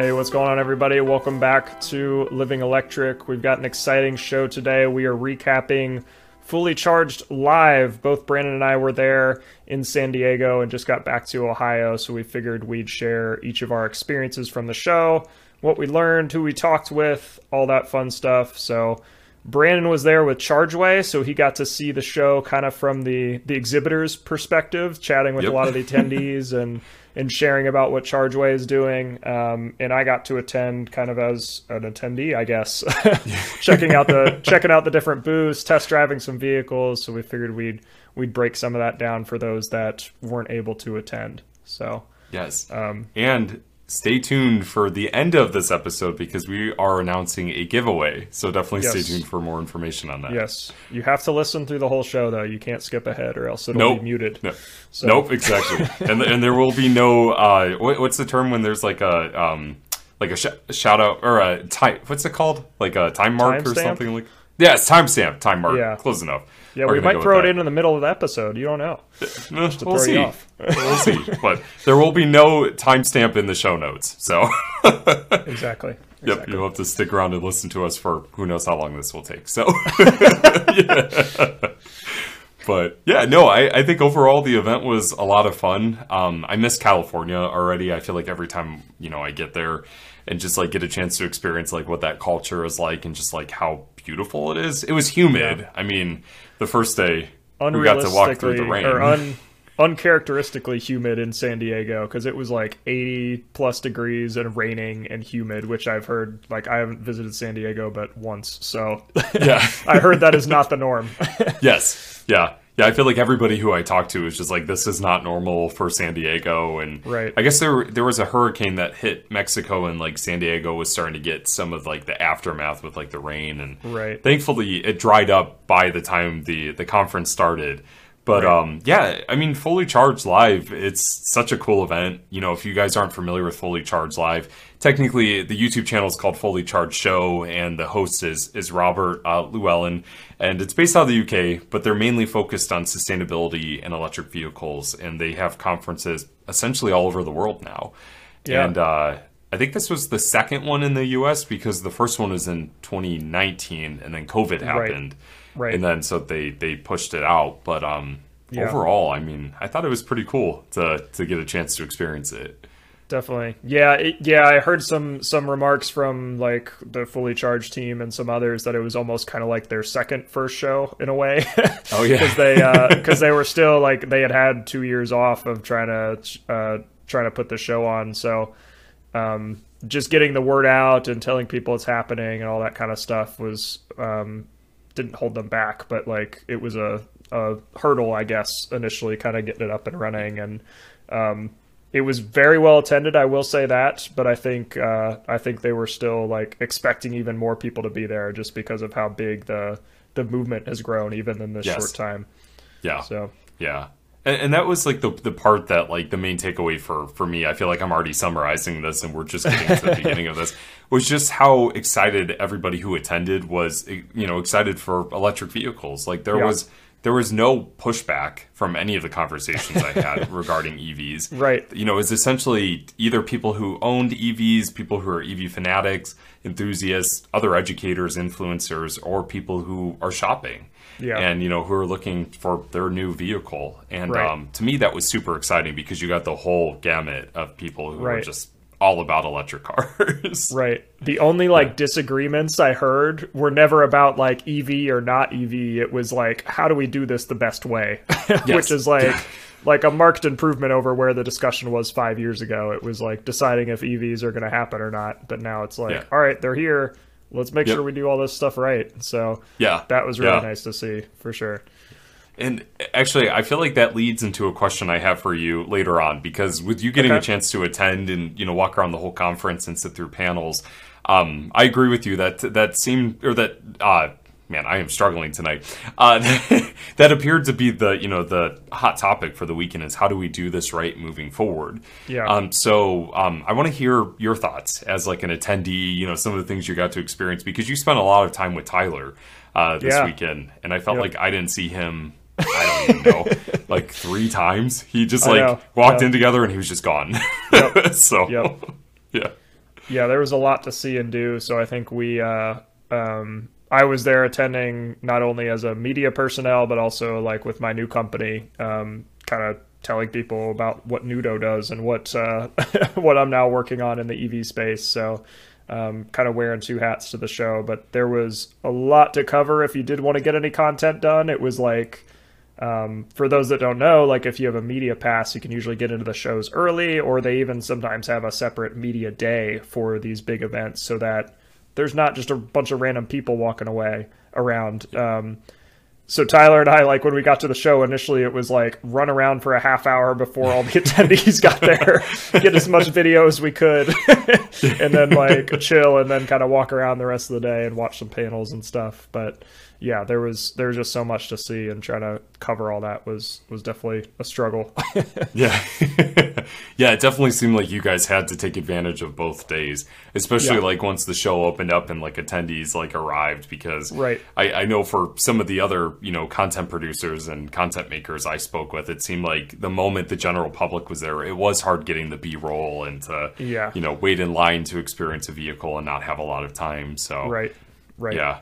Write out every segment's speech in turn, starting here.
Hey, what's going on, everybody? Welcome back to Living Electric. We've got an exciting show today. We are recapping Fully Charged Live. Both Brandon and I were there in San Diego and just got back to Ohio, so we figured we'd share each of our experiences from the show, what we learned, who we talked with, all that fun stuff. So Brandon was there with ChargeWay, so he got to see the show kind of from the exhibitor's perspective, chatting with a lot of the attendees and sharing about what ChargeWay is doing. And I got to attend kind of as an attendee, I guess, checking out the different booths, test driving some vehicles. So we figured we'd break some of that down for those that weren't able to attend. So yes, and stay tuned for the end of this episode because we are announcing a giveaway. So definitely stay tuned for more information on that. Yes. You have to listen through the whole show, though. You can't skip ahead or else it'll be muted. No. So. Nope, exactly. and there will be no... what's the term when there's like a shout out or a time... What's it called? Like a time mark or something like... Yeah, it's timestamp, time mark. Yeah. Close enough. Yeah, we might throw it in the middle of the episode. You don't know. Just to throw you off. We'll see. But there will be no timestamp in the show notes. So exactly. Yep, you'll have to stick around and listen to us for who knows how long this will take. So But yeah, no, I think overall the event was a lot of fun. I miss California already. I feel like every time, I get there and just like get a chance to experience like what that culture is like and just like how beautiful it is. It was humid. Yeah. I mean, the first day we got to walk through the rain. Or uncharacteristically humid in San Diego because it was like 80 plus degrees and raining and humid, which I've heard, like, I haven't visited San Diego but once, so yeah. I heard that is not the norm. Yes. Yeah. Yeah, I feel like everybody who I talked to is just like, this is not normal for San Diego. And right. I guess there was a hurricane that hit Mexico and like San Diego was starting to get some of like the aftermath with like the rain. And right. Thankfully it dried up by the time the conference started. But right. Yeah, I mean, Fully Charged Live, it's such a cool event. If you guys aren't familiar with Fully Charged Live, technically the YouTube channel is called Fully Charged Show, and the host is Robert Llewellyn. And it's based out of the UK, but they're mainly focused on sustainability and electric vehicles. And they have conferences essentially all over the world now. Yeah. And I think this was the second one in the US because the first one was in 2019 and then COVID happened. Right. Right. And then so they pushed it out. But overall, I mean, I thought it was pretty cool to get a chance to experience it. Definitely. Yeah. I heard some remarks from like the Fully Charged team and some others that it was almost kind of like their first show in a way. Oh, yeah. Because they were still like they had 2 years off of trying to put the show on. So just getting the word out and telling people it's happening and all that kind of stuff was didn't hold them back, but like it was a hurdle, I guess, initially kind of getting it up and running. And it was very well attended, I will say that, but I think they were still like expecting even more people to be there just because of how big the movement has grown even in this short time. Yeah. So yeah. And that was like the part that like the main takeaway for me, I feel like I'm already summarizing this and we're just getting to the beginning of this, was just how excited everybody who attended was, excited for electric vehicles. Like there was no pushback from any of the conversations I had regarding EVs. Right. It's essentially either people who owned EVs, people who are EV fanatics, enthusiasts, other educators, influencers, or people who are shopping. Yeah. And, who are looking for their new vehicle. And to me, that was super exciting because you got the whole gamut of people who are just all about electric cars. Right. The only disagreements I heard were never about like EV or not EV. It was like, how do we do this the best way? Which is like a marked improvement over where the discussion was 5 years ago. It was like deciding if EVs are going to happen or not. But now it's like, all right, they're here. Let's make sure we do all this stuff right. So that was really nice to see, for sure. And actually, I feel like that leads into a question I have for you later on, because with you getting a chance to attend and walk around the whole conference and sit through panels, I agree with you that seemed, or that man, I am struggling tonight. That appeared to be the the hot topic for the weekend is how do we do this right moving forward. Yeah. So I want to hear your thoughts as like an attendee. Some of the things you got to experience because you spent a lot of time with Tyler this weekend, and I felt like I didn't see him. I don't even know, like 3 times. He just walked in together and he was just gone. Yep. So yeah. Yeah, there was a lot to see and do. So I think we, I was there attending not only as a media personnel, but also like with my new company, kind of telling people about what Nudo does and what what I'm now working on in the EV space. So kind of wearing two hats to the show, but there was a lot to cover. If you did want to get any content done, it was like, for those that don't know, like if you have a media pass, you can usually get into the shows early, or they even sometimes have a separate media day for these big events so that there's not just a bunch of random people walking away around. So Tyler and I, like when we got to the show initially, it was like run around for a half hour before all the attendees got there, get as much video as we could, and then like chill and then kind of walk around the rest of the day and watch some panels and stuff. But yeah, there was just so much to see, and trying to cover all that was definitely a struggle. Yeah. Yeah, it definitely seemed like you guys had to take advantage of both days, especially like once the show opened up and like attendees like arrived, because I know for some of the other, you know, content producers and content makers I spoke with, it seemed like the moment the general public was there, it was hard getting the B-roll and to, you know, wait in line to experience a vehicle and not have a lot of time. So, yeah.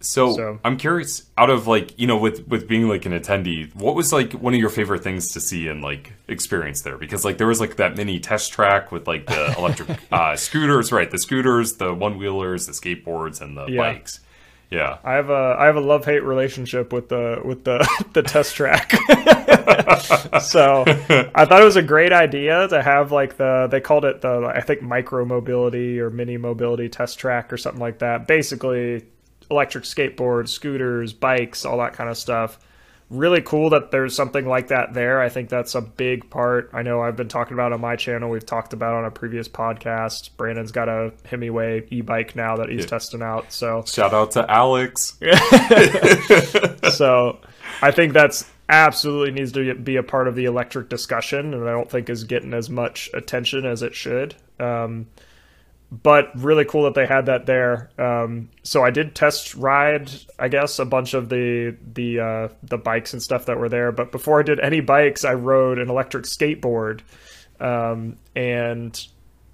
So I'm curious, out of like, you know, with being like an attendee, what was like one of your favorite things to see and like experience there? Because like there was like that mini test track with like the electric scooters, right? The scooters, the one wheelers, the skateboards, and the bikes. Yeah, I have a love-hate relationship with the test track. So I thought it was a great idea to have like they called it the, I think, micro mobility or mini mobility test track or something like that. Basically, electric skateboards, scooters, bikes, all that kind of stuff. Really cool that there's something like that there. I think that's a big part. I know I've been talking about on my channel. We've talked about on a previous podcast. Brandon's got a Hemiway e-bike now that he's testing out. So shout out to Alex. So I think that's absolutely needs to be a part of the electric discussion, and I don't think is getting as much attention as it should. But really cool that they had that there. So I did test ride, I guess, a bunch of the bikes and stuff that were there. But before I did any bikes, I rode an electric skateboard. And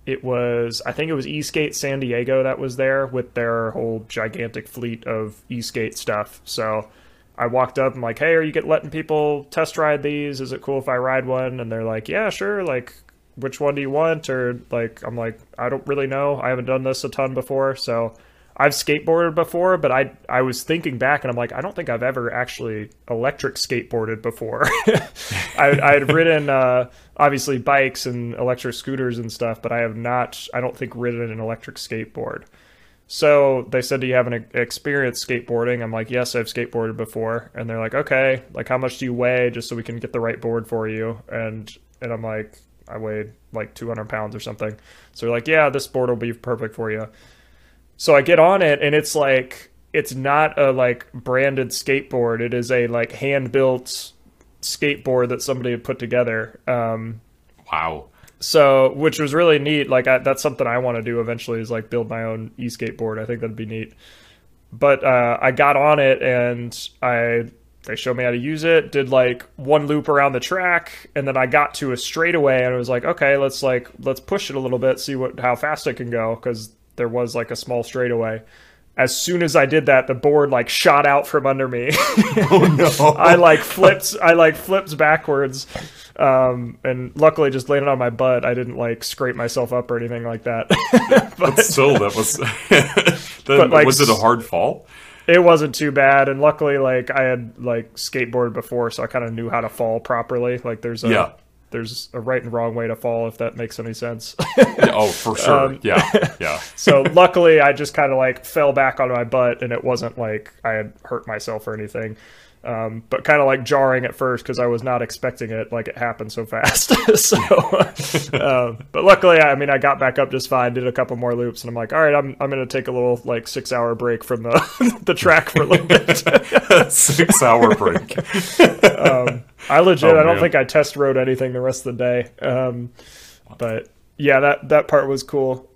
it was, I think it was e-skate San Diego that was there with their whole gigantic fleet of e-skate stuff. So I walked up, I'm like, hey, are you letting people test ride these? Is it cool if I ride one? And they're like, yeah, sure. Like, which one do you want? Or like, I'm like, I don't really know. I haven't done this a ton before. So I've skateboarded before, but I was thinking back and I'm like, I don't think I've ever actually electric skateboarded before. I had ridden, obviously bikes and electric scooters and stuff, but I have not, I don't think ridden an electric skateboard. So they said, do you have an experience skateboarding? I'm like, yes, I've skateboarded before. And they're like, okay, like how much do you weigh? Just so we can get the right board for you. And I'm like, I weighed like 200 pounds or something. So they're like, yeah, this board will be perfect for you. So I get on it, and it's like, it's not a like branded skateboard. It is a like hand built skateboard that somebody had put together. Wow. So, which was really neat. Like that's something I want to do eventually, is like build my own e-skateboard. I think that'd be neat. But I got on it, and they showed me how to use it, did like one loop around the track, and then I got to a straightaway, and it was like, okay, let's push it a little bit, see how fast it can go, because there was like a small straightaway. As soon as I did that, the board like shot out from under me. Oh no. I like flipped backwards, and luckily just landed on my butt. I didn't like scrape myself up or anything like that. But still, that was was it a hard fall? It wasn't too bad, and luckily, like, I had like skateboarded before, so I kind of knew how to fall properly. Like there's a right and wrong way to fall, if that makes any sense. Oh, for sure. Yeah. So luckily, I just kind of like fell back on my butt, and it wasn't like I had hurt myself or anything. But kind of like jarring at first, because I was not expecting it. Like, it happened so fast. So, but luckily, I mean, I got back up just fine, did a couple more loops, and I'm like, all right, I'm going to take a little like 6-hour break from the track for a little bit. 6-hour break. I don't think I test rode anything the rest of the day. But yeah, that part was cool.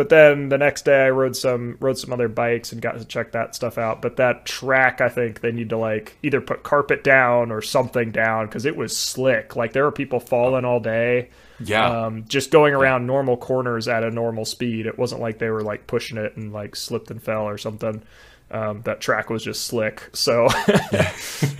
But then the next day I rode some other bikes and got to check that stuff out. But that track, I think they need to like either put carpet down or something down, because it was slick. Like there were people falling all day. Yeah. Just going around normal corners at a normal speed. It wasn't like they were like pushing it and like slipped and fell or something. That track was just slick. So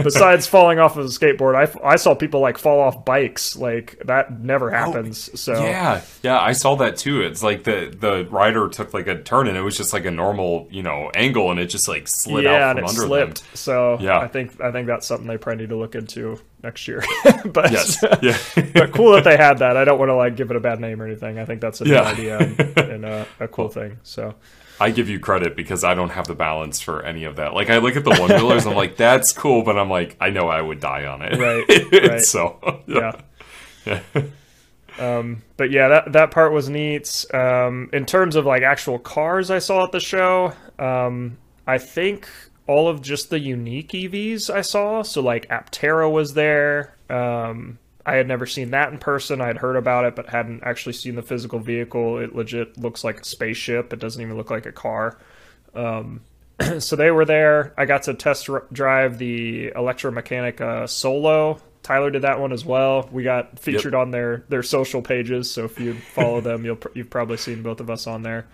besides falling off of a skateboard, I saw people like fall off bikes. Like that never happens. Yeah, I saw that too. It's like the rider took like a turn and it was just like a normal, you know, angle, and it just like slid out from under them. So yeah. I think that's something they probably need to look into next year. But yes. Yeah. But cool that they had that. I don't want to like give it a bad name or anything. I think that's a good idea and a cool thing. So I give you credit because I don't have the balance for any of that. Like, I look at the one-wheelers, I'm like, that's cool, but I'm like, I know I would die on it. Right. So, yeah. But yeah, that part was neat. In terms of, like, actual cars I saw at the show, I think all of just the unique EVs I saw. So, like, Aptera was there. I had never seen that in person. I had heard about it, but hadn't actually seen the physical vehicle. It legit looks like a spaceship. It doesn't even look like a car. So they were there. I got to test drive the Electra Meccanica Solo. Tyler did that one as well. We got featured on their social pages. So if you follow them, you've probably seen both of us on there.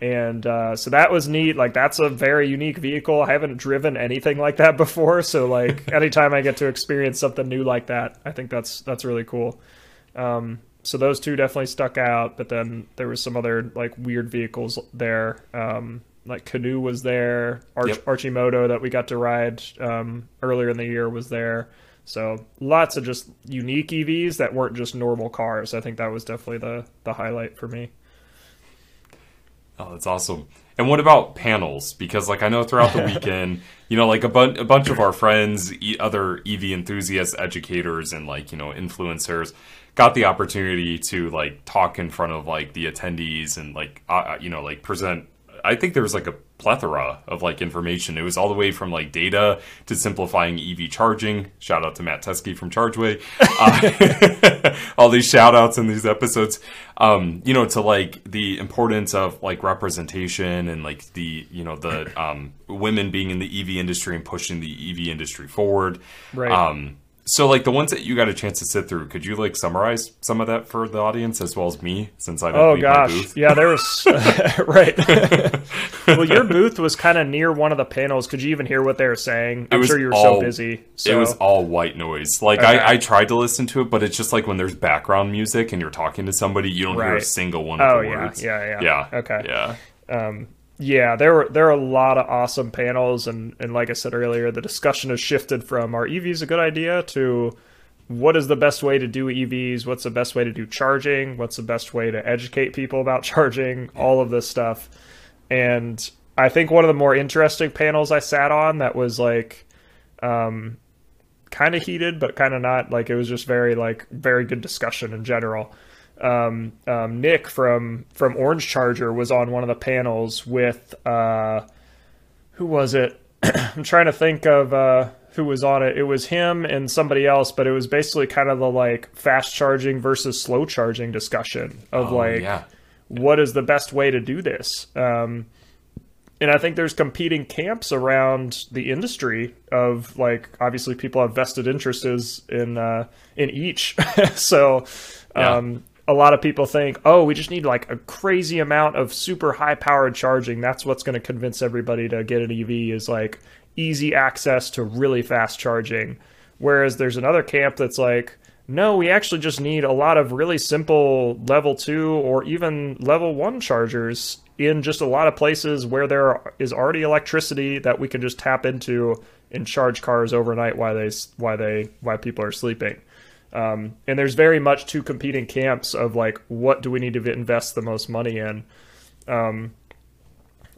And so that was neat. Like, that's a very unique vehicle. I haven't driven anything like that before. So, like, anytime I get to experience something new like that, I think that's really cool. So those two definitely stuck out. But then there was some other, like, weird vehicles there. Like, Canoe was there. Arcimoto that we got to ride earlier in the year was there. So lots of just unique EVs that weren't just normal cars. I think that was definitely the highlight for me. Oh, that's awesome. And what about panels? Because, like, I know throughout the weekend, you know, like a bunch of our friends, other EV enthusiasts, educators, and, like, you know, influencers got the opportunity to, like, talk in front of, like, the attendees and, like, you know, like, present. I think there was, like, a plethora of, like, information. It was all the way from, like, data to simplifying EV charging. Shout out to Matt Teske from ChargeWay. All these shout outs in these episodes, you know, to, like, the importance of, like, representation and, like, the, you know, the women being in the EV industry and pushing the EV industry forward. Right. So, like, the ones that you got a chance to sit through, could you, like, summarize some of that for the audience as well as me, since I didn't leave my booth? Oh, gosh. Yeah, there was... right. Well, your booth was kind of near one of the panels. Could you even hear what they were saying? I'm sure you were so busy. So. It was all white noise. Like, okay. I tried to listen to it, but it's just like when there's background music and you're talking to somebody, you don't hear a single one of the words. Yeah. Okay. Yeah. Yeah, there are a lot of awesome panels, and like I said earlier, the discussion has shifted from are EVs a good idea to what is the best way to do EVs, what's the best way to do charging, what's the best way to educate people about charging, all of this stuff. And I think one of the more interesting panels I sat on that was like kind of heated, but kind of not. Like, it was just very good discussion in general. Nick from Orange Charger was on one of the panels with who was it? I'm trying to think of who was on it. It was him and somebody else, but it was basically kind of the like fast charging versus slow charging discussion of what is the best way to do this. And I think there's competing camps around the industry of, like, obviously people have vested interests in each. So a lot of people think, oh, we just need like a crazy amount of super high powered charging. That's what's going to convince everybody to get an EV, is like easy access to really fast charging. Whereas there's another camp that's like, no, we actually just need a lot of really simple level 2 or even level 1 chargers in just a lot of places where there is already electricity that we can just tap into and charge cars overnight while people are sleeping. And there's very much two competing camps of, like, what do we need to invest the most money in?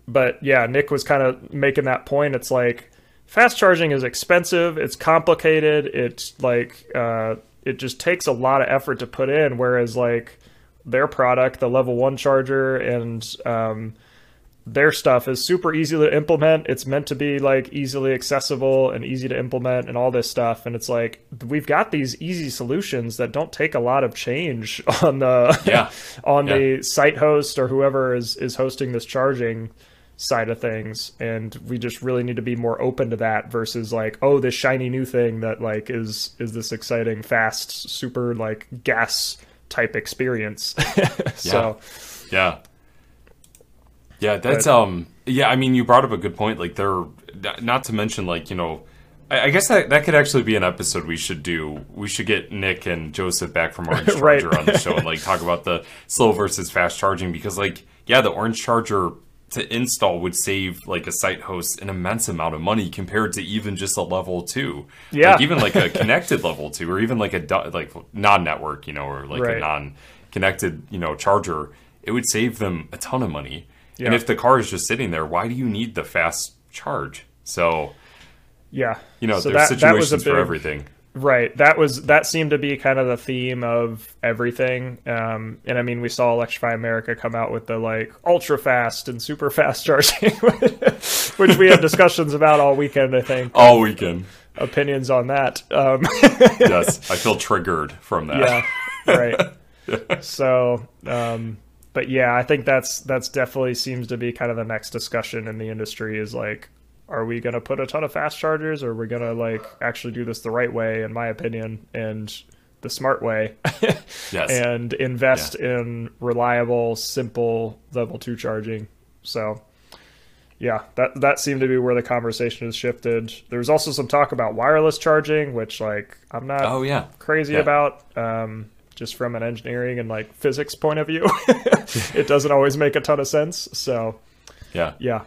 But yeah, Nick was kind of making that point. It's like, fast charging is expensive. It's complicated. It's like, it just takes a lot of effort to put in. Whereas, like, their product, the level 1 charger, and their stuff is super easy to implement. It's meant to be like easily accessible and easy to implement and all this stuff. And it's like, we've got these easy solutions that don't take a lot of change on the, the site host or whoever is hosting this charging side of things. And we just really need to be more open to that versus like, oh, this shiny new thing that like is this exciting, fast, super like gas type experience. So, yeah, that's, yeah, I mean, you brought up a good point. Like, they're, not to mention, like, you know, I guess that could actually be an episode we should do. We should get Nick and Joseph back from Orange Charger on the show and, like, talk about the slow versus fast charging. Because, like, yeah, the Orange Charger to install would save, like, a site host an immense amount of money compared to even just a level 2. Yeah. Like, even, like, a connected level 2 or even, like, a like non-network, you know, or, like, a non-connected, you know, charger. It would save them a ton of money. Yeah. And if the car is just sitting there, why do you need the fast charge? So, yeah, you know, so there's situations that was for everything. Right. That seemed to be kind of the theme of everything. And I mean, we saw Electrify America come out with the like ultra fast and super fast charging, which we had discussions about all weekend, I think. All weekend. Opinions on that. Yes, I feel triggered from that. Yeah, right. Yeah. So, but yeah, I think that's definitely seems to be kind of the next discussion in the industry is like, are we going to put a ton of fast chargers or are we going to like actually do this the right way, in my opinion, and the smart way and invest in reliable, simple level 2 charging. So yeah, that seemed to be where the conversation has shifted. There was also some talk about wireless charging, which like I'm not crazy about, just from an engineering and like physics point of view. It doesn't always make a ton of sense. So yeah.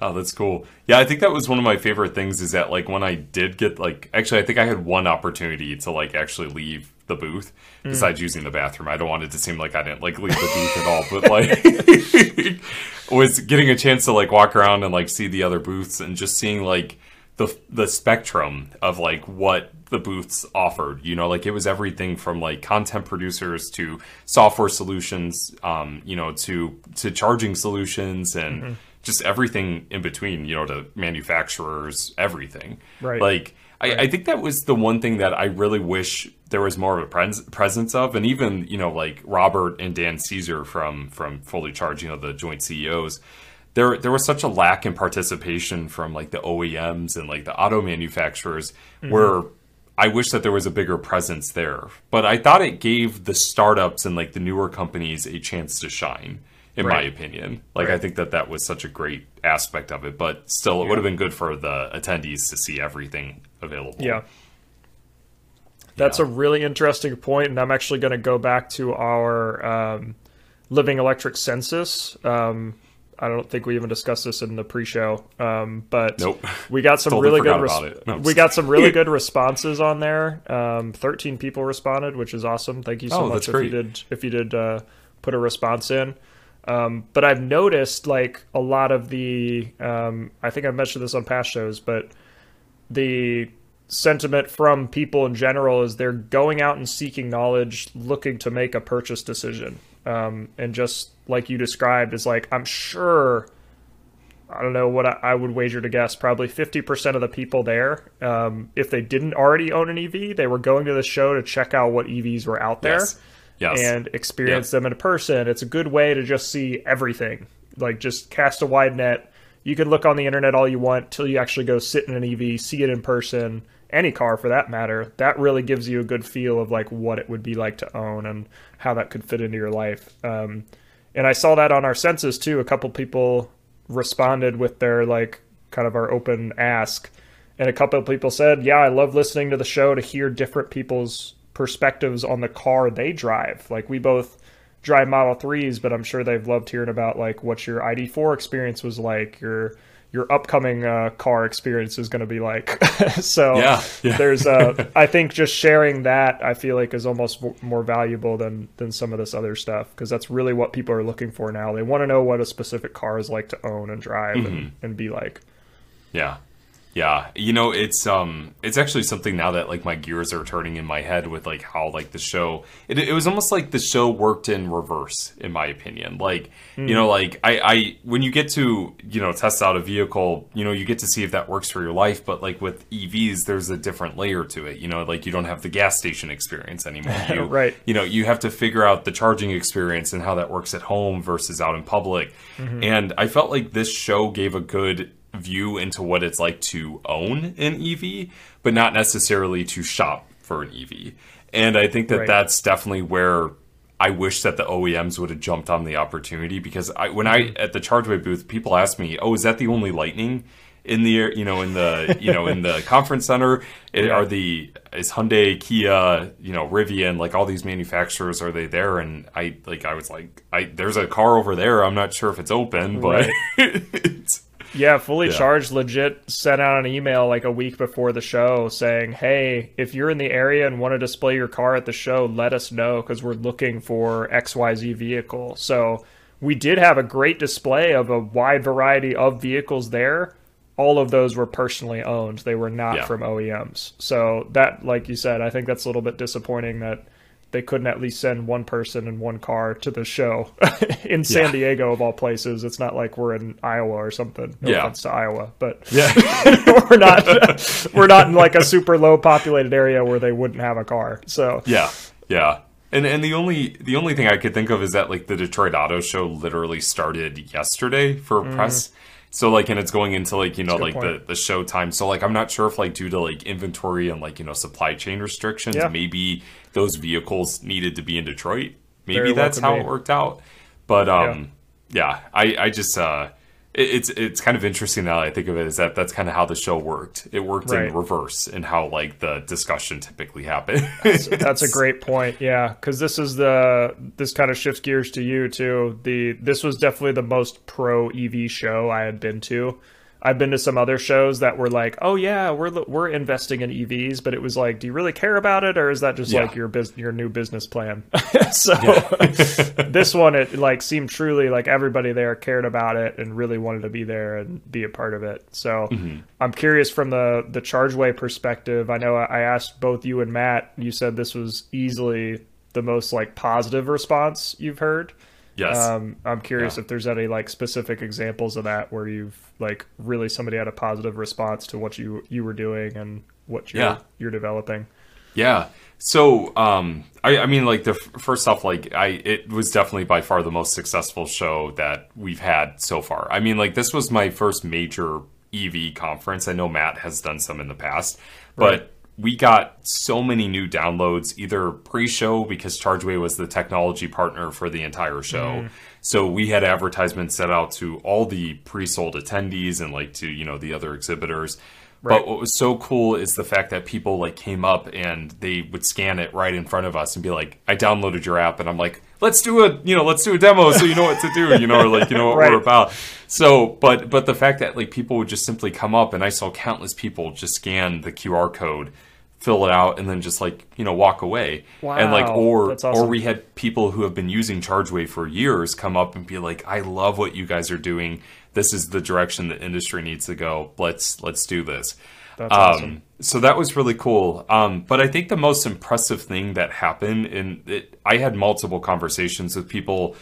Oh, that's cool. Yeah. I think that was one of my favorite things is that like when I did get like, actually, I think I had one opportunity to like actually leave the booth besides using the bathroom. I don't want it to seem like I didn't like leave the booth at all, but like was getting a chance to like walk around and like see the other booths and just seeing like the spectrum of like what the booths offered, you know, like it was everything from like content producers to software solutions, you know, to charging solutions and just everything in between, you know, to manufacturers, everything. Right. Like, I think that was the one thing that I really wish there was more of a presence of. And even, you know, like Robert and Dan Caesar from Fully Charged, you know, the joint CEOs, there was such a lack in participation from like the OEMs and like the auto manufacturers where I wish that there was a bigger presence there, but I thought it gave the startups and like the newer companies a chance to shine, in my opinion. Like, I think that was such a great aspect of it, but still it would have been good for the attendees to see everything available. Yeah. That's a really interesting point. And I'm actually going to go back to our, Living Electric census. I don't think we even discussed this in the pre-show, but we got some really good responses on there. 13 people responded, which is awesome. Thank you so much if you did put a response in. But I've noticed like a lot of the I think I've mentioned this on past shows, but the sentiment from people in general is they're going out and seeking knowledge, looking to make a purchase decision. And just like you described is like, I'm sure, I don't know what I would wager to guess, probably 50% of the people there, if they didn't already own an EV, they were going to the show to check out what EVs were out there and experience them in person. It's a good way to just see everything, like just cast a wide net. You can look on the internet all you want till you actually go sit in an EV, see it in person, any car for that matter. That really gives you a good feel of like what it would be like to own and how that could fit into your life. And I saw that on our census too. A couple people responded with their like kind of our open ask, and a couple of people said, yeah, I love listening to the show to hear different people's perspectives on the car they drive. Like we both drive Model 3s, but I'm sure they've loved hearing about like what your ID4 experience was like, your upcoming car experience is going to be like. So there's I think just sharing that I feel like is almost more valuable than some of this other stuff, because that's really what people are looking for now. They want to know what a specific car is like to own and drive and be like. Yeah. Yeah, you know, it's actually something now that like my gears are turning in my head with like how like the show, it was almost like the show worked in reverse, in my opinion. Like, you know, like I when you get to, you know, test out a vehicle, you know, you get to see if that works for your life. But like with EVs, there's a different layer to it. You know, like you don't have the gas station experience anymore. You, right. You know, you have to figure out the charging experience and how that works at home versus out in public. And I felt like this show gave a good view into what it's like to own an EV, but not necessarily to shop for an EV. And I think that that's definitely where I wish that the OEMs would have jumped on the opportunity, because when I at the ChargeWay booth, people asked me, "Oh, is that the only Lightning in the in the conference center? Is Hyundai, Kia, you know, Rivian, like all these manufacturers, are they there?" And I was like, "There's a car over there. I'm not sure if it's open, but." It's, yeah, Fully Charged legit sent out an email like a week before the show saying, "Hey, if you're in the area and want to display your car at the show, let us know because we're looking for XYZ vehicle." So we did have a great display of a wide variety of vehicles there. All of those were personally owned. They were not from OEMs. So that, like you said, I think that's a little bit disappointing that they couldn't at least send one person and one car to the show in San Diego, of all places. It's not like we're in Iowa or something. No offense to Iowa, but we're not in like a super low populated area where they wouldn't have a car. So And the only thing I could think of is that like the Detroit Auto Show literally started yesterday for press. So, like, and it's going into, like, you know, like, the show time. So, like, I'm not sure if, like, due to, like, inventory and, like, you know, supply chain restrictions, maybe those vehicles needed to be in Detroit. Maybe that's how it worked out. But, I just, it's kind of interesting now that I think of it, is that that's kind of how the show worked. It worked in reverse in how, like, the discussion typically happened. That's a great point, yeah. Because this kind of shifts gears to you, too. This was definitely the most pro-EV show I had been to. I've been to some other shows that were like, "Oh, yeah, we're investing in EVs," but it was like, do you really care about it? Or is that just like your new business plan? So this one, it like seemed truly like everybody there cared about it and really wanted to be there and be a part of it. So I'm curious from the ChargeWay perspective. I know I asked both you and Matt, you said this was easily the most like positive response you've heard. Yes. I'm curious if there's any like specific examples of that where you've like really somebody had a positive response to what you were doing and what you're developing. Yeah. So, I mean, like first off, like it was definitely by far the most successful show that we've had so far. I mean, like this was my first major EV conference. I know Matt has done some in the past, but we got so many new downloads, either pre-show because ChargeWay was the technology partner for the entire show. So we had advertisements set out to all the pre-sold attendees and like to, you know, the other exhibitors. But what was so cool is the fact that people like came up and they would scan it right in front of us and be like, "I downloaded your app," and I'm like, let's do a demo so you know what to do, you know, or like, you know what we're about. So, but the fact that like people would just simply come up, and I saw countless people just scan the QR code, fill it out, and then just like, you know, walk away. Wow. And like, or that's awesome. Or we had people who have been using ChargeWay for years come up and be like, "I love what you guys are doing. This is the direction the industry needs to go. Let's do this." That's awesome. So that was really cool. But I think the most impressive thing that happened, I had multiple conversations with people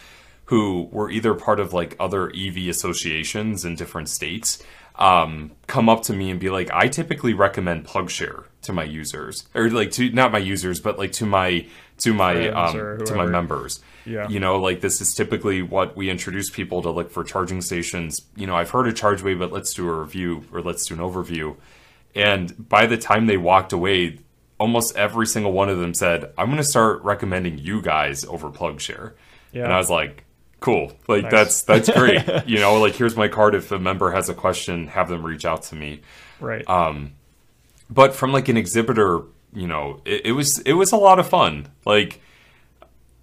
who were either part of like other EV associations in different states, come up to me and be like, "I typically recommend PlugShare to my users," or like to not my users, but like to my members. Yeah. You know, like this is typically what we introduce people to look for charging stations. You know, "I've heard of ChargeWay, but let's do a review or let's do an overview." And by the time they walked away, almost every single one of them said, "I'm going to start recommending you guys over PlugShare." Yeah. And I was like, cool. Like, nice. That's great. You know, like, here's my card. If a member has a question, have them reach out to me. Right. But from like an exhibitor, you know, it was a lot of fun. Like,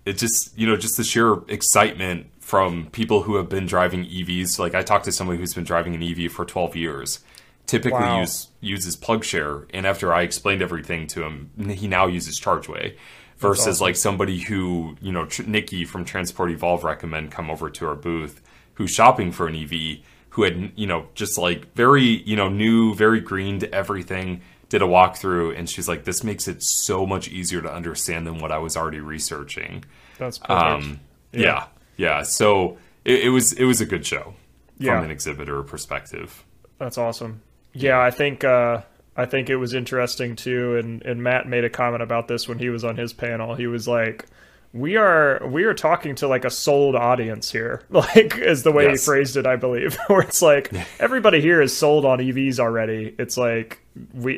it just, you know, just the sheer excitement from people who have been driving EVs. Like, I talked to somebody who's been driving an EV for 12 years. Typically uses PlugShare, and after I explained everything to him, he now uses ChargeWay. Versus like somebody who, you know, Nikki from Transport Evolve recommend come over to our booth, who's shopping for an EV, who had, you know, just like very, you know, new, very green to everything, did a walkthrough, and she's like, this makes it so much easier to understand than what I was already researching. That's perfect. Yeah. So it was a good show from an exhibitor perspective. That's awesome. Yeah, I think it was interesting too, and Matt made a comment about this when he was on his panel. He was like, we are talking to like a sold audience here, like, is the way he phrased it, I believe, where it's like everybody here is sold on EVs already. It's like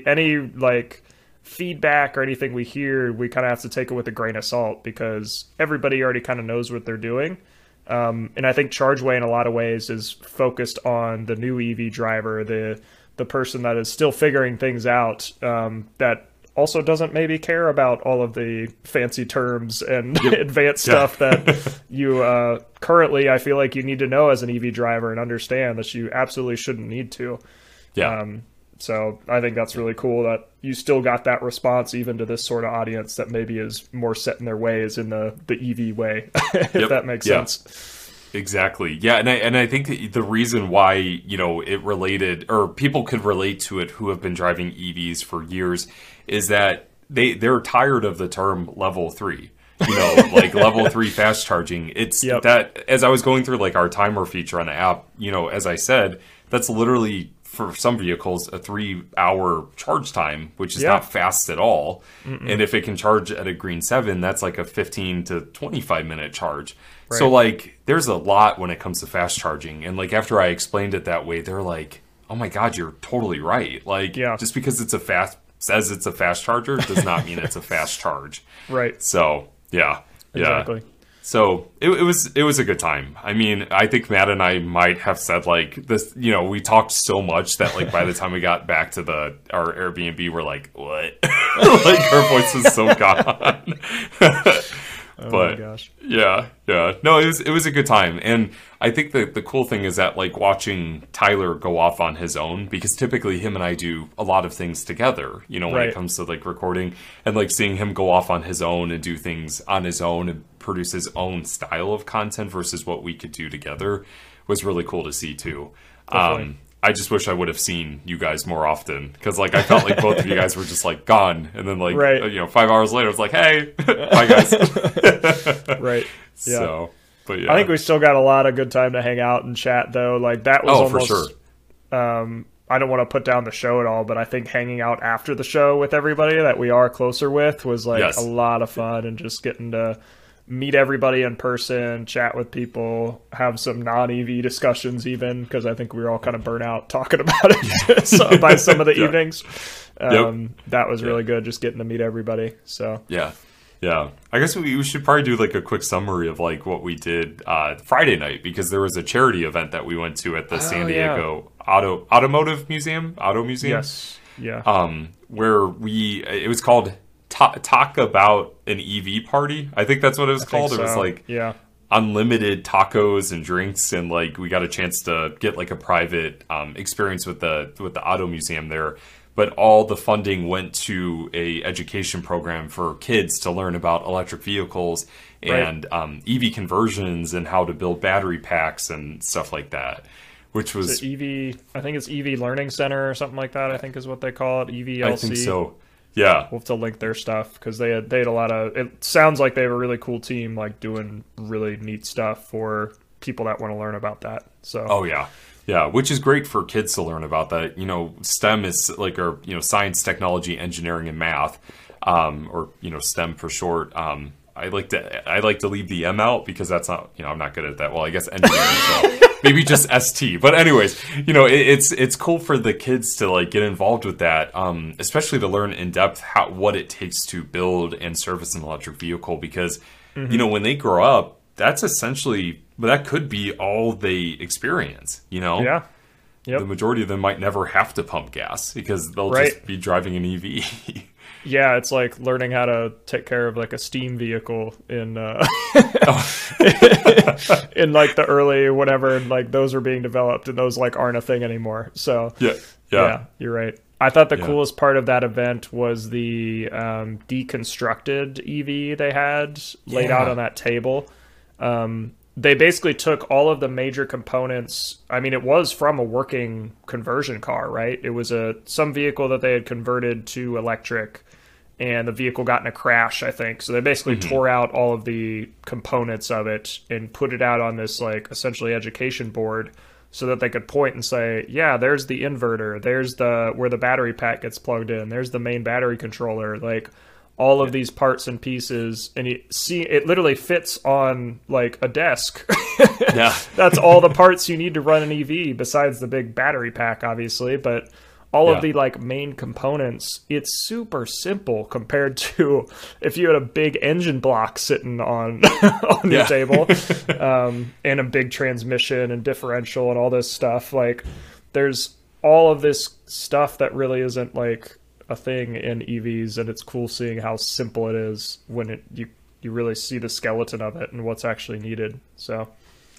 any like feedback or anything we hear, we kind of have to take it with a grain of salt because everybody already kind of knows what they're doing. And I think ChargeWay in a lot of ways is focused on the new EV driver, the person that is still figuring things out, that also doesn't maybe care about all of the fancy terms and advanced stuff that you currently, I feel like you need to know as an EV driver and understand that you absolutely shouldn't need to. Yeah. So I think that's really cool that you still got that response even to this sort of audience that maybe is more set in their ways in the EV way, if that makes sense. Exactly. Yeah, and I think the reason why, you know, it related, or people could relate to it who have been driving EVs for years, is that they're tired of the term level 3. You know, like level 3 fast charging. It's that, as I was going through like our timer feature on the app, you know, as I said, that's literally for some vehicles a 3-hour charge time, which is not fast at all. Mm-mm. And if it can charge at a green 7, that's like a 15 to 25 minute charge. Right. So like there's a lot when it comes to fast charging, and like after I explained it that way, they're like, oh my god, you're totally right. Like just because it's a fast charger does not mean it's a fast charge. Right. So exactly. So it was a good time. I mean, I think Matt and I might have said like this, you know, we talked so much that like by the time we got back to our Airbnb, we're like, what? Like our voice was so gone. Oh my gosh. Yeah. No, it was a good time. And I think that the cool thing is that like watching Tyler go off on his own, because typically him and I do a lot of things together, you know, when it comes to like recording, and like seeing him go off on his own and do things on his own and produce his own style of content versus what we could do together was really cool to see too. I just wish I would have seen you guys more often, because like I felt like both of you guys were just like gone, and then like you know, 5 hours later it's like, hey, bye guys. Right. Yeah. So, but yeah, I think we still got a lot of good time to hang out and chat though. Like that was almost, for sure. I don't want to put down the show at all, but I think hanging out after the show with everybody that we are closer with was like a lot of fun, and just getting to meet everybody in person, chat with people, have some non-EV discussions even, because I think we were all kind of burnt out talking about it by some of the evenings. That was really good, just getting to meet everybody. So yeah. I guess we should probably do like a quick summary of like what we did Friday night, because there was a charity event that we went to at the San Diego Auto Museum. Yes. Yeah. Where it was called Talk About an EV Party. I think that's what it was called. So. It was like unlimited tacos and drinks, and like we got a chance to get like a private experience with the auto museum there. But all the funding went to a education program for kids to learn about electric vehicles and EV conversions and how to build battery packs and stuff like that. Which was EV. I think it's EV Learning Center or something like that. I think is what they call it. EVLC. I think so. Yeah, we'll have to link their stuff, because they had a lot of. It sounds like they have a really cool team, like doing really neat stuff for people that want to learn about that. So. Oh yeah, which is great for kids to learn about that. You know, STEM is like, or you know, science, technology, engineering, and math, or you know, STEM for short. I like to leave the M out, because that's not, you know, I'm not good at that. Well, I guess engineering. So. Maybe just ST. But anyways, you know, it's cool for the kids to like get involved with that, especially to learn in depth what it takes to build and service an electric vehicle, because you know, when they grow up, that's essentially, but that could be all they experience, you know. Yeah. Yep. The majority of them might never have to pump gas, because they'll just be driving an EV. Yeah, it's like learning how to take care of like a steam vehicle in in like the early whatever, and like those are being developed, and those like aren't a thing anymore. So yeah, you're right. I thought the coolest part of that event was the deconstructed EV they had laid out on that table. they basically took all of the major components. I mean, it was from a working conversion car, right? It was some vehicle that they had converted to electric, and the vehicle got in a crash, I think. So they basically tore out all of the components of it and put it out on this, like, essentially education board so that they could point and say, yeah, there's the inverter, there's where the battery pack gets plugged in, there's the main battery controller, like, all of these parts and pieces, and you see it literally fits on like a desk. Yeah. That's all the parts you need to run an EV besides the big battery pack, obviously, but all of the like main components. It's super simple compared to if you had a big engine block sitting on on your table, and a big transmission and differential and all this stuff. Like, there's all of this stuff that really isn't like a thing in EVs, and it's cool seeing how simple it is when you really see the skeleton of it and what's actually needed. So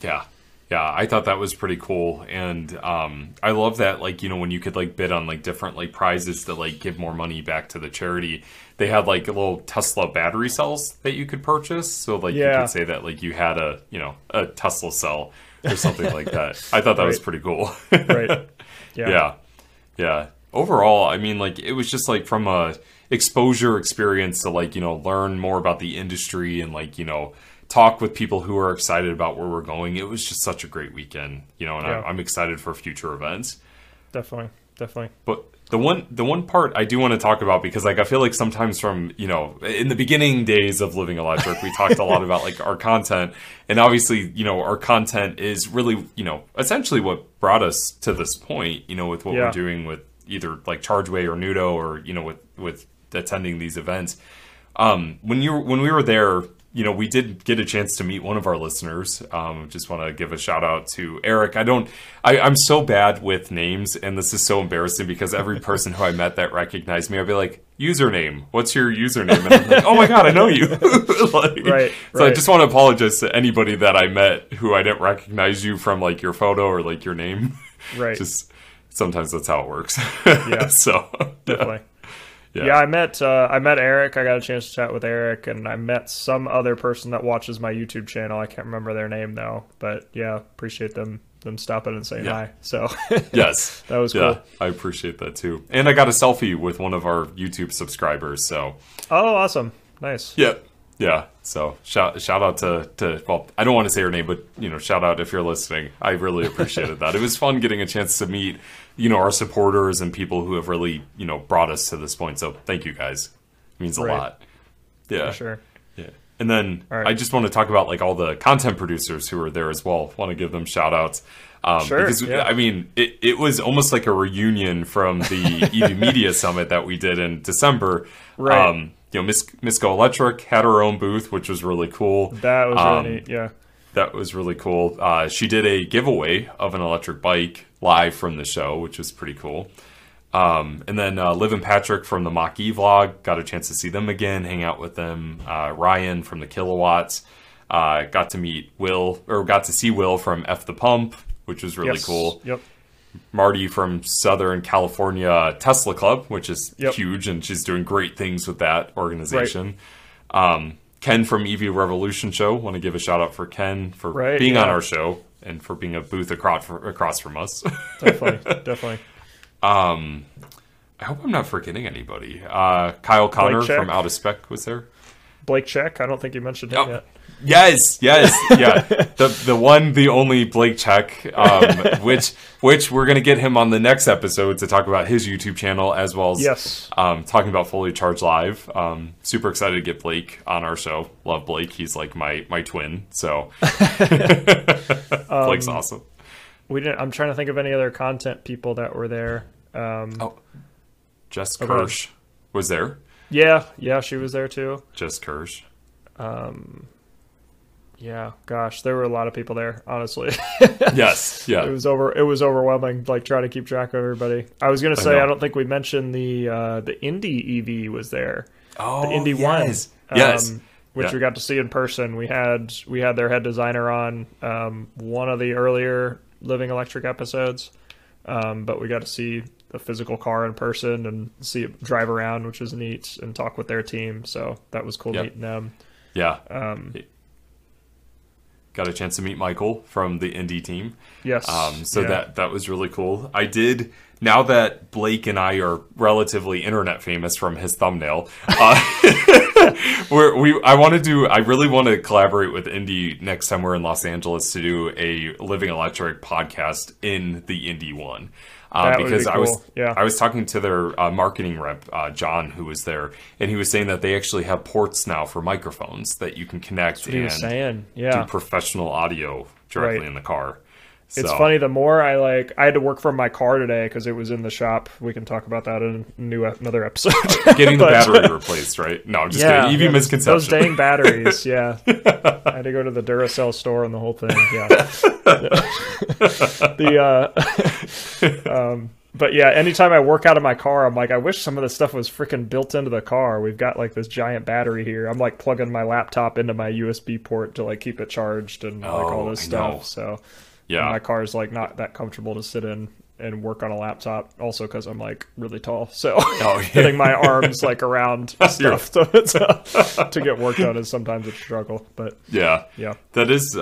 yeah, I thought that was pretty cool. And I love that, like, you know, when you could like bid on like different like prizes that like give more money back to the charity, they had like little Tesla battery cells that you could purchase. So like you could say that like you had a, you know, a Tesla cell or something like that. I thought that was pretty cool. Yeah. Overall, I mean, like, it was just like from a exposure experience to like, you know, learn more about the industry and like, you know, talk with people who are excited about where we're going. It was just such a great weekend, you know, and I'm excited for future events. Definitely. But the one part I do want to talk about, because like I feel like sometimes from, you know, in the beginning days of Living Electric, we talked a lot about like our content, and obviously, you know, our content is really, you know, essentially what brought us to this point, you know, with what we're doing with either like ChargeWay or Nudo, or, you know, with attending these events. When we were there, you know, we did get a chance to meet one of our listeners. Just want to give a shout out to Eric. I'm so bad with names, and this is so embarrassing because every person who I met that recognized me, I'd be like, username, what's your username? And I'm like, oh my God, I know you. Like, so I just want to apologize to anybody that I met who I didn't recognize you from like your photo or like your name. Right. Just, sometimes that's how it works. Yeah. So definitely. Yeah, I met Eric. I got a chance to chat with Eric, and I met some other person that watches my YouTube channel. I can't remember their name though, but yeah, appreciate them stopping and saying hi. So yes, that was cool. I appreciate that too. And I got a selfie with one of our YouTube subscribers. So awesome, nice. Yeah. So shout out to, well, I don't want to say her name, but, you know, shout out if you're listening. I really appreciated that. It was fun getting a chance to meet, you know, our supporters and people who have really, you know, brought us to this point. So thank you guys. It means a lot. Yeah. For sure. Yeah. And then I just want to talk about like all the content producers who were there as well. Want to give them shout outs. Because, I mean, it was almost like a reunion from the EV Media Summit that we did in December. Right. You know, Miss Go Electric had her own booth, which was really cool. That was really neat, That was really cool. She did a giveaway of an electric bike live from the show, which was pretty cool. And then Liv and Patrick from the Mach-E vlog, got a chance to see them again, hang out with them. Ryan from the Kilowatts, got to see Will from F the Pump, which was really cool. Yep. Marty from Southern California Tesla Club, which is huge, and she's doing great things with that organization. Right. Ken from EV Revolution Show. Want to give a shout out for Ken for being on our show and for being a booth across from us. Definitely. I hope I'm not forgetting anybody. Kyle Connor from Out of Spec was there. Blake Check. I don't think you mentioned him yet. Yes, yeah. The one, the only Blake Check, which we're gonna get him on the next episode to talk about his YouTube channel, as well as talking about Fully Charged Live. Super excited to get Blake on our show. Love Blake. He's like my twin. So Blake's awesome. I'm trying to think of any other content people that were there. Jess Kirsch was there. Yeah, she was there too. Jess Kirsch. Yeah, gosh, there were a lot of people there, honestly. Yes, yeah. It was overwhelming, like, trying to keep track of everybody. I was going to say, I don't think we mentioned the Indy EV was there. Oh, the Indy One. Yes. Which we got to see in person. We had their head designer on one of the earlier Living Electric episodes, but we got to see a physical car in person and see it drive around, which was neat, and talk with their team. So that was cool meeting them. Yeah. got a chance to meet Michael from the Indy team. Yes. That was really cool. I did. Now that Blake and I are relatively internet famous from his thumbnail, I really want to collaborate with Indy next time we're in Los Angeles to do a Living Electric podcast in the Indy one. Because I was I was talking to their marketing rep, John, who was there, and he was saying that they actually have ports now for microphones that you can connect and do professional audio directly in the car. So. It's funny, the more I had to work from my car today because it was in the shop. We can talk about that in another episode. Getting the battery replaced, right? No, I'm just kidding. EV misconception. Those dang batteries, I had to go to the Duracell store and the whole thing, But yeah, anytime I work out of my car, I'm like, I wish some of this stuff was freaking built into the car. We've got like this giant battery here. I'm like plugging my laptop into my USB port to like keep it charged and all this stuff. So yeah, my car is like not that comfortable to sit in and work on a laptop. Also, because I'm like really tall, so getting my arms like around stuff to get work done is sometimes a struggle. But that is.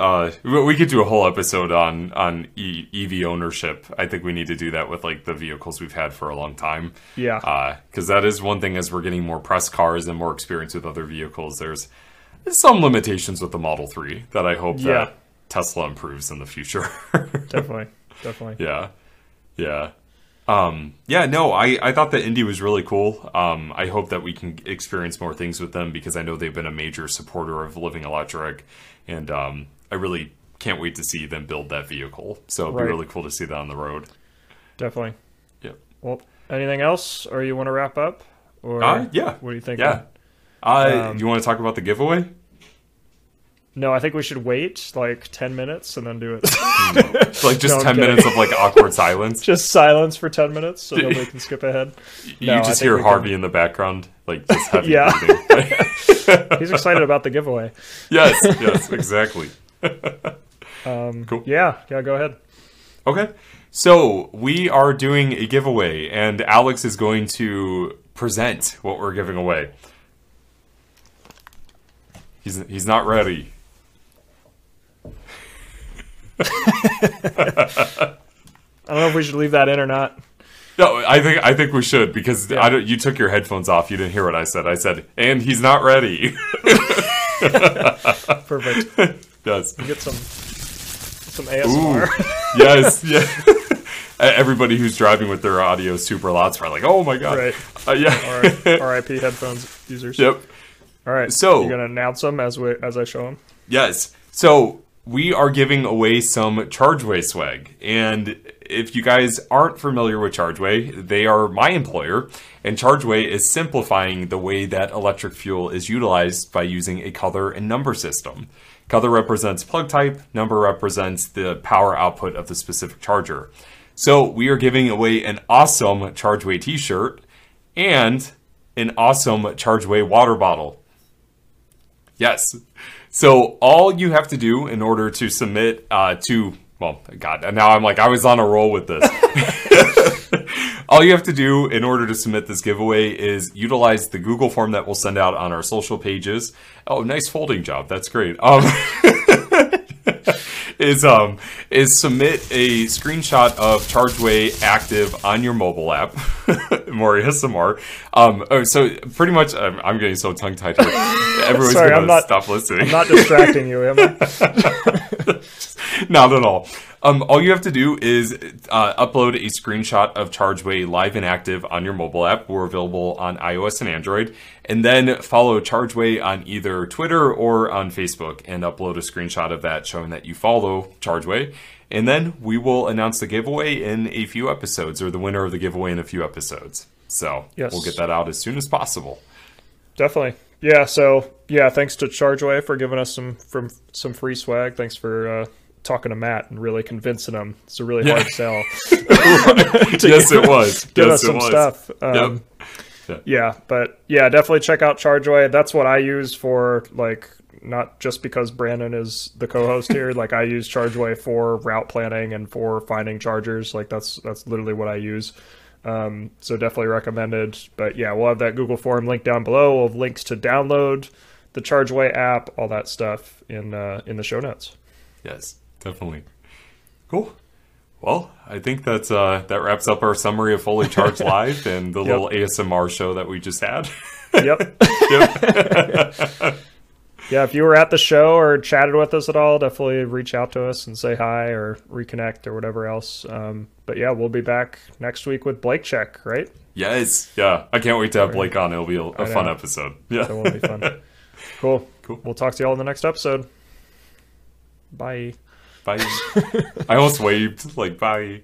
We could do a whole episode on EV ownership. I think we need to do that with like the vehicles we've had for a long time. Yeah, because that is one thing. As we're getting more press cars and more experience with other vehicles, there's some limitations with the Model 3 that I hope that Tesla improves in the future. Definitely. I thought that Indy was really cool. I hope that we can experience more things with them because I know they've been a major supporter of Living Electric, and I really can't wait to see them build that vehicle. So it'd be really cool to see that on the road. Definitely. Yep. Well, anything else, or you want to wrap up, or what do you think? Yeah. You want to talk about the giveaway? No, I think we should wait like 10 minutes and then do it. Like just 10 minutes of like awkward silence. Just silence for 10 minutes so nobody can skip ahead. You just hear Harvey in the background, like just heavy breathing. He's excited about the giveaway. Yes, exactly. Cool. Yeah, go ahead. Okay. So we are doing a giveaway and Alex is going to present what we're giving away. He's not ready. I don't know if we should leave that in or not. No, I think we should because you took your headphones off. You didn't hear what I said. I said, and he's not ready. Perfect. Yes. You get some ASMR. Ooh, yes. Yeah. Everybody who's driving with their audio super loud are like, oh my god. Right. R.I.P. headphones users. Yep. All right. So you're gonna announce them as I show them. Yes. So we are giving away some ChargeWay swag, and if you guys aren't familiar with ChargeWay, they are my employer, and ChargeWay is simplifying the way that electric fuel is utilized by using a color and number system. Color represents plug type, number represents the power output of the specific charger. So we are giving away an awesome ChargeWay T-shirt and an awesome ChargeWay water bottle. Yes. So all you have to do in order to submit all you have to do in order to submit this giveaway is utilize the Google form that we'll send out on our social pages. Oh, nice folding job. That's great. Is submit a screenshot of ChargeWay active on your mobile app. More ASMR. So pretty much, I'm getting so tongue-tied here. Everyone's going to stop listening. I'm not distracting you, am I? Not at all. All you have to do is upload a screenshot of ChargeWay live and active on your mobile app. We're available on iOS and Android. And then follow ChargeWay on either Twitter or on Facebook and upload a screenshot of that showing that you follow ChargeWay. And then we will announce the giveaway in a few episodes, or the winner of the giveaway in a few episodes. So we'll get that out as soon as possible. Definitely. Yeah. So yeah, thanks to ChargeWay for giving us some free swag. Thanks for talking to Matt and really convincing him. It's a really hard sell. Yes, it was. Give us some stuff. Definitely check out ChargeWay. That's what I use for, like, not just because Brandon is the co-host here. Like, I use ChargeWay for route planning and for finding chargers. Like, that's literally what I use. So definitely recommended. But yeah, we'll have that Google form link down below. We'll have links to download the ChargeWay app, all that stuff in the show notes. Yes, definitely. Cool. Well, I think that's that wraps up our summary of Fully Charged Live and the little ASMR show that we just had. Yep. Yeah, if you were at the show or chatted with us at all, definitely reach out to us and say hi or reconnect or whatever else. But yeah, we'll be back next week with Blake Check, right? Yes. Yeah. I can't wait to have Blake on. It'll be a fun episode. Yeah. It will be fun. Cool. We'll talk to you all in the next episode. Bye. Bye. I almost waved. Like, bye.